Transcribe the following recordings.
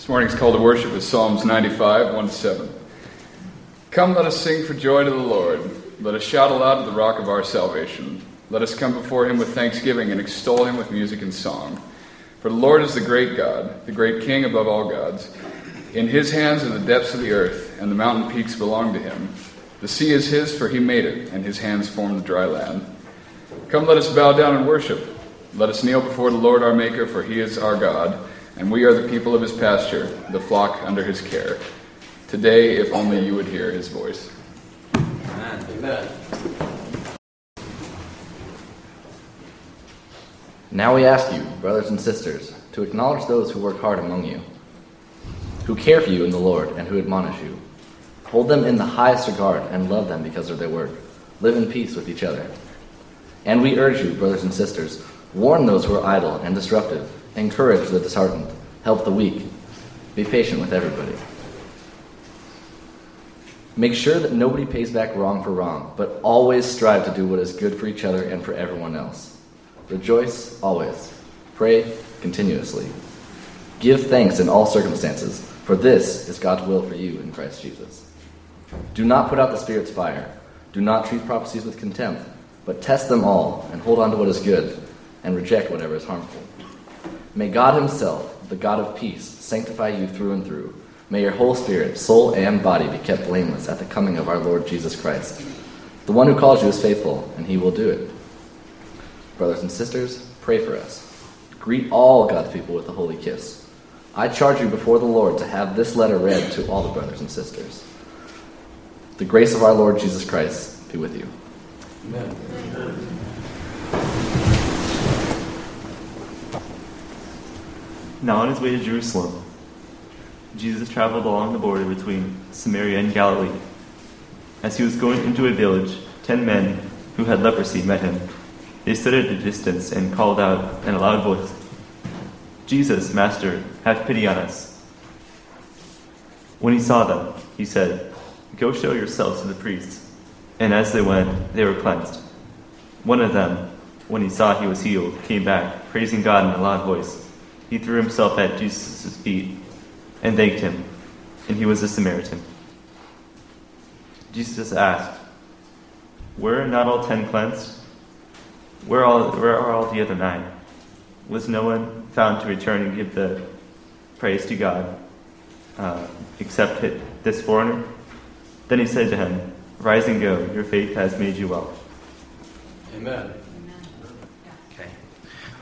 This morning's call to worship is Psalms 95, 1 to 7. Come, let us sing for joy to the Lord. Let us shout aloud to the rock of our salvation. Let us come before him with thanksgiving and extol him with music and song. For the Lord is the great God, the great King above all gods. In his hands are the depths of the earth, and the mountain peaks belong to him. The sea is his, for he made it, and his hands formed the dry land. Come, let us bow down and worship. Let us kneel before the Lord our Maker, for he is our God, and we are the people of his pasture, the flock under his care. Today, if only you would hear his voice. Amen. Now we ask you, brothers and sisters, to acknowledge those who work hard among you, who care for you in the Lord and who admonish you. Hold them in the highest regard and love them because of their work. Live in peace with each other. And we urge you, brothers and sisters, warn those who are idle and disruptive. Encourage the disheartened. Help the weak. Be patient with everybody. Make sure that nobody pays back wrong for wrong, but always strive to do what is good for each other and for everyone else. Rejoice always. Pray continuously. Give thanks in all circumstances, for this is God's will for you in Christ Jesus. Do not put out the Spirit's fire. Do not treat prophecies with contempt, but test them all and hold on to what is good and reject whatever is harmful. May God himself, the God of peace, sanctify you through and through. May your whole spirit, soul, and body be kept blameless at the coming of our Lord Jesus Christ. The one who calls you is faithful, and he will do it. Brothers and sisters, pray for us. Greet all God's people with a holy kiss. I charge you before the Lord to have this letter read to all the brothers and sisters. The grace of our Lord Jesus Christ be with you. Amen. Amen. Now on his way to Jerusalem, Jesus traveled along the border between Samaria and Galilee. As he was going into a village, 10 men who had leprosy met him. They stood at a distance and called out in a loud voice, "Jesus, Master, have pity on us." When he saw them, he said, "Go show yourselves to the priests." And as they went, they were cleansed. One of them, when he saw he was healed, came back, praising God in a loud voice. He threw himself at Jesus' feet and thanked him, and he was a Samaritan. Jesus asked, "Were not all 10 cleansed? Where are all the other 9? Was no one found to return and give the praise to God except this foreigner?" Then he said to him, "Rise and go. Your faith has made you well." Amen.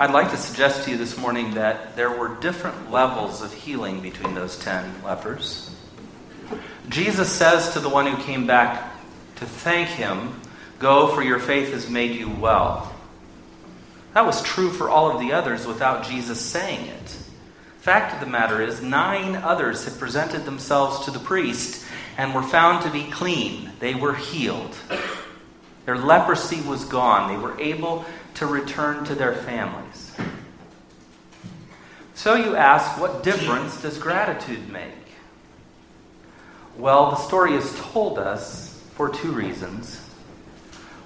I'd like to suggest to you this morning that there were different levels of healing between those 10 lepers. Jesus says to the one who came back to thank him, "Go, for your faith has made you well." That was true for all of the others without Jesus saying it. Fact of the matter is, 9 others had presented themselves to the priest and were found to be clean. They were healed. Their leprosy was gone. They were able to return to their families. So you ask, what difference does gratitude make? Well, the story is told us for 2 reasons.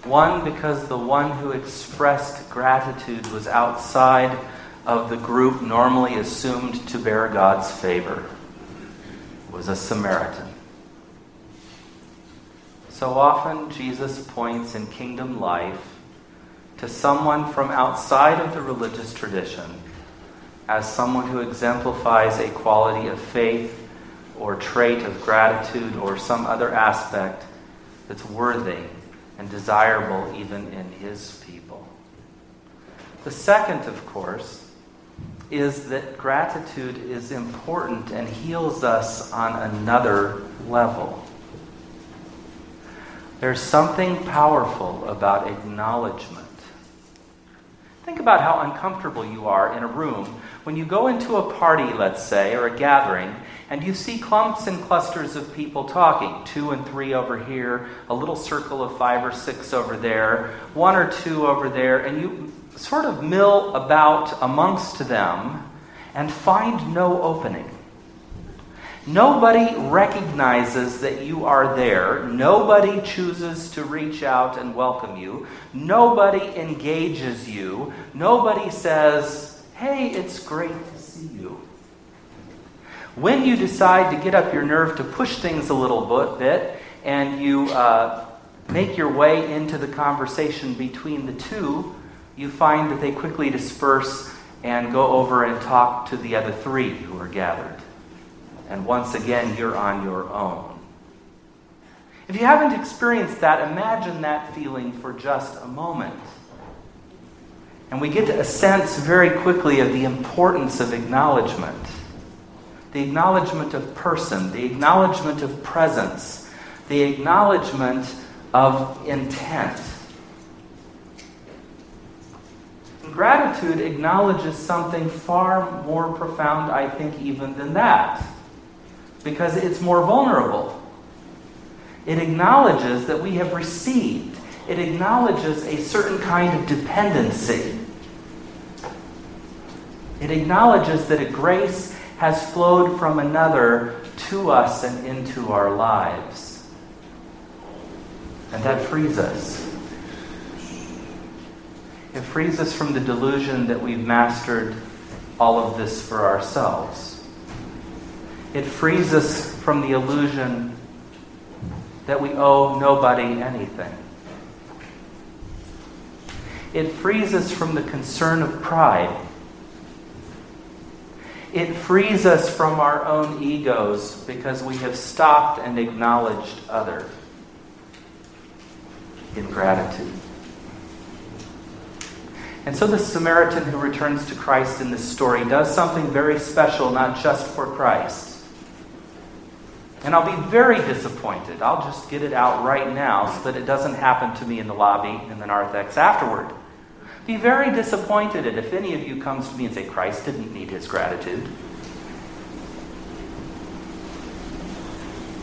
One, because the one who expressed gratitude was outside of the group normally assumed to bear God's favor. It was a Samaritan. So often Jesus points in kingdom life to someone from outside of the religious tradition as someone who exemplifies a quality of faith or trait of gratitude or some other aspect that's worthy and desirable even in his people. The second, of course, is that gratitude is important and heals us on another level. There's something powerful about acknowledgement. Think about how uncomfortable you are in a room when you go into a party, let's say, or a gathering, and you see clumps and clusters of people talking, 2 and 3 over here, a little circle of 5 or 6 over there, 1 or 2 over there, and you sort of mill about amongst them and find no opening. Nobody recognizes that you are there. Nobody chooses to reach out and welcome you. Nobody engages you. Nobody says, "Hey, it's great to see you." When you decide to get up your nerve to push things a little bit and you make your way into the conversation between the two, you find that they quickly disperse and go over and talk to the other three who are gathered. And once again, you're on your own. If you haven't experienced that, imagine that feeling for just a moment. And we get a sense very quickly of the importance of acknowledgement. The acknowledgement of person, the acknowledgement of presence, the acknowledgement of intent. Gratitude acknowledges something far more profound, I think, even than that, because it's more vulnerable. It acknowledges that we have received. It acknowledges a certain kind of dependency. It acknowledges that a grace has flowed from another to us and into our lives. And that frees us. It frees us from the delusion that we've mastered all of this for ourselves. It frees us from the illusion that we owe nobody anything. It frees us from the concern of pride. It frees us from our own egos because we have stopped and acknowledged other in gratitude. And so the Samaritan who returns to Christ in this story does something very special, not just for Christ. And I'll be very disappointed. I'll just get it out right now so that it doesn't happen to me in the lobby and the narthex afterward. Be very disappointed if any of you comes to me and say, Christ didn't need his gratitude.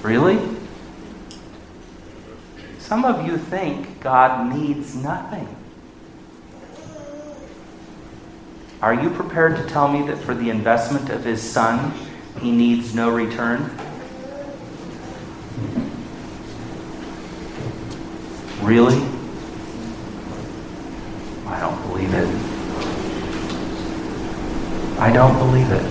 Really? Some of you think God needs nothing. Are you prepared to tell me that for the investment of his son, he needs no return? Really? I don't believe it. I don't believe it.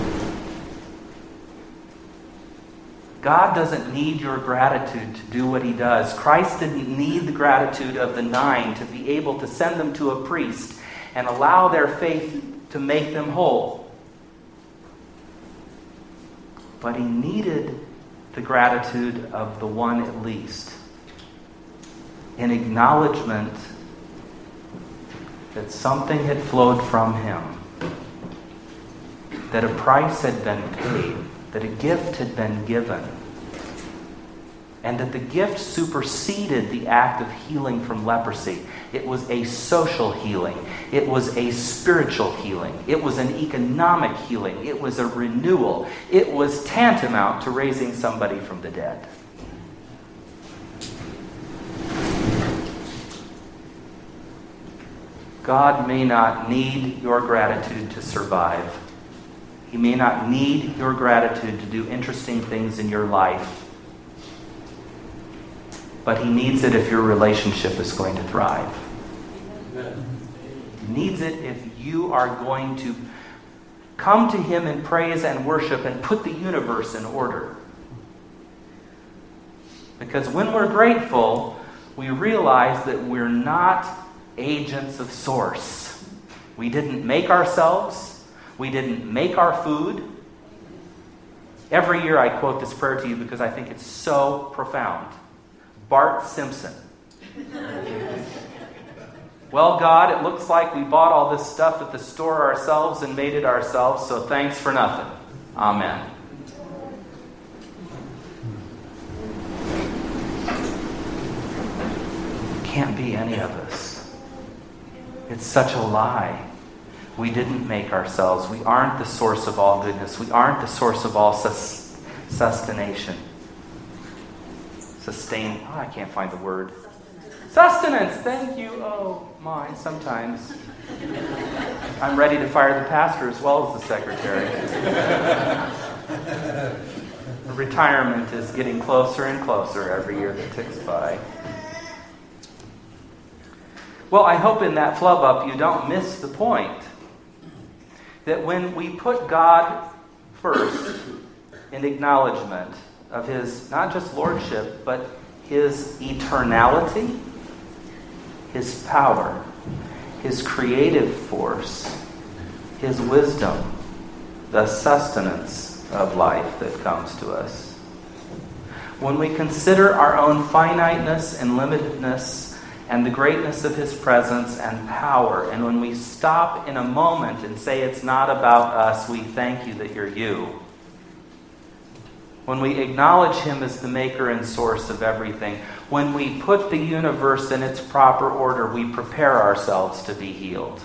God doesn't need your gratitude to do what he does. Christ didn't need the gratitude of the nine to be able to send them to a priest and allow their faith to make them whole. But he needed the gratitude of the one at least, in acknowledgement that something had flowed from him, that a price had been paid, that a gift had been given, and that the gift superseded the act of healing from leprosy. It was a social healing. It was a spiritual healing. It was an economic healing. It was a renewal. It was tantamount to raising somebody from the dead. God may not need your gratitude to survive. He may not need your gratitude to do interesting things in your life. But he needs it if your relationship is going to thrive. He needs it if you are going to come to him in praise and worship and put the universe in order. Because when we're grateful, we realize that we're not agents of source. We didn't make ourselves. We didn't make our food. Every year I quote this prayer to you because I think it's so profound. Bart Simpson. Well, God, it looks like we bought all this stuff at the store ourselves and made it ourselves, so thanks for nothing. Amen. It can't be any of us. It's such a lie. We didn't make ourselves. We aren't the source of all goodness. We aren't the source of all sustentation. Sustain, I can't find the word. Sustenance, thank you. Oh, my, sometimes. I'm ready to fire the pastor as well as the secretary. Retirement is getting closer and closer every year that ticks by. Well, I hope in that flub up you don't miss the point that when we put God first, an acknowledgement of his, not just lordship, but his eternality, his power, his creative force, his wisdom, the sustenance of life that comes to us. When we consider our own finiteness and limitedness and the greatness of his presence and power, and when we stop in a moment and say it's not about us, we thank you that you're you. When we acknowledge him as the maker and source of everything, when we put the universe in its proper order, we prepare ourselves to be healed.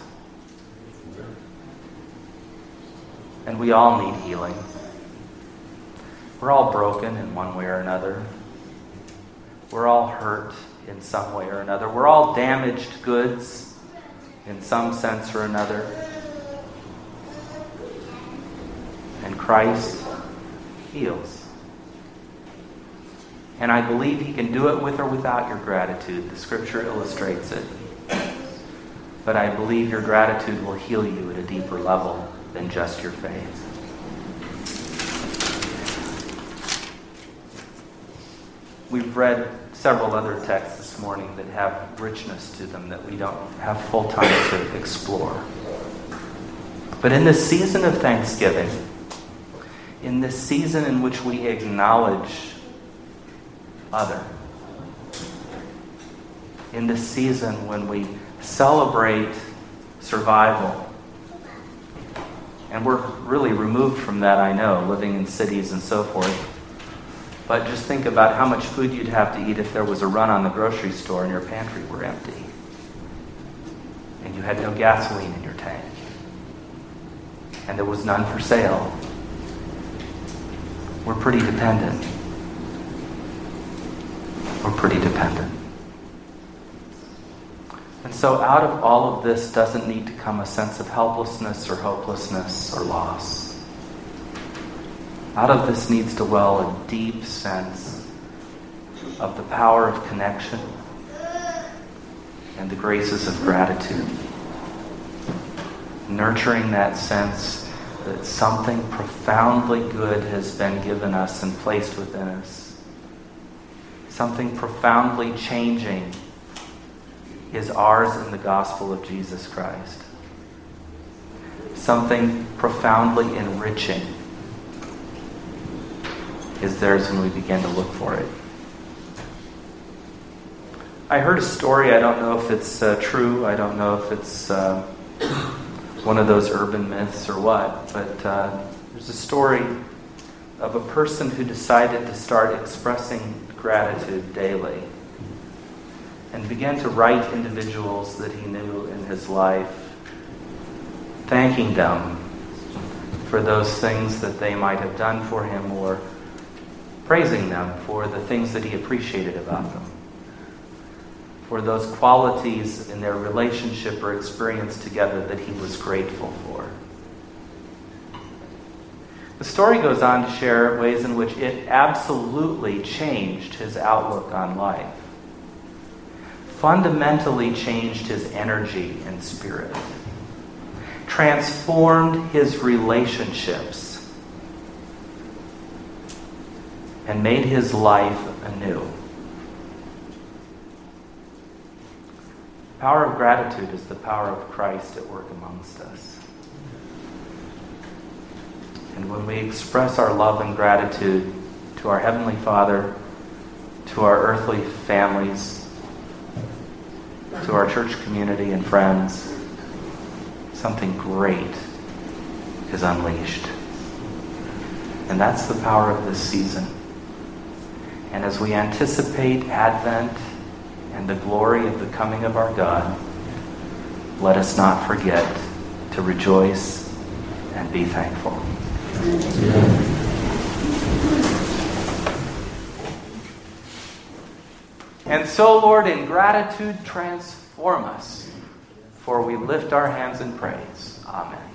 And we all need healing. We're all broken in one way or another. We're all hurt in some way or another. We're all damaged goods in some sense or another. And Christ heals. And I believe he can do it with or without your gratitude. The scripture illustrates it. But I believe your gratitude will heal you at a deeper level than just your faith. We've read several other texts this morning that have richness to them that we don't have full time to explore. But in this season of Thanksgiving, in this season in which we acknowledge other. In this season when we celebrate survival, and we're really removed from that, I know, living in cities and so forth, but just think about how much food you'd have to eat if there was a run on the grocery store and your pantry were empty, and you had no gasoline in your tank, and there was none for sale. We're pretty dependent. We're pretty dependent. And so out of all of this doesn't need to come a sense of helplessness or hopelessness or loss. Out of this needs to well a deep sense of the power of connection and the graces of gratitude. Nurturing that sense that something profoundly good has been given us and placed within us. Something profoundly changing is ours in the gospel of Jesus Christ. Something profoundly enriching is theirs when we begin to look for it. I heard a story, I don't know if it's true, I don't know if it's one of those urban myths or what, but there's a story of a person who decided to start expressing gratitude daily and began to write individuals that he knew in his life, thanking them for those things that they might have done for him or praising them for the things that he appreciated about them, for those qualities in their relationship or experience together that he was grateful for. The story goes on to share ways in which it absolutely changed his outlook on life, fundamentally changed his energy and spirit, transformed his relationships, and made his life anew. The power of gratitude is the power of Christ at work amongst us. And when we express our love and gratitude to our Heavenly Father, to our earthly families, to our church community and friends, something great is unleashed. And that's the power of this season. And as we anticipate Advent and the glory of the coming of our God, let us not forget to rejoice and be thankful. Amen. And so, Lord, in gratitude, transform us, for we lift our hands in praise. Amen.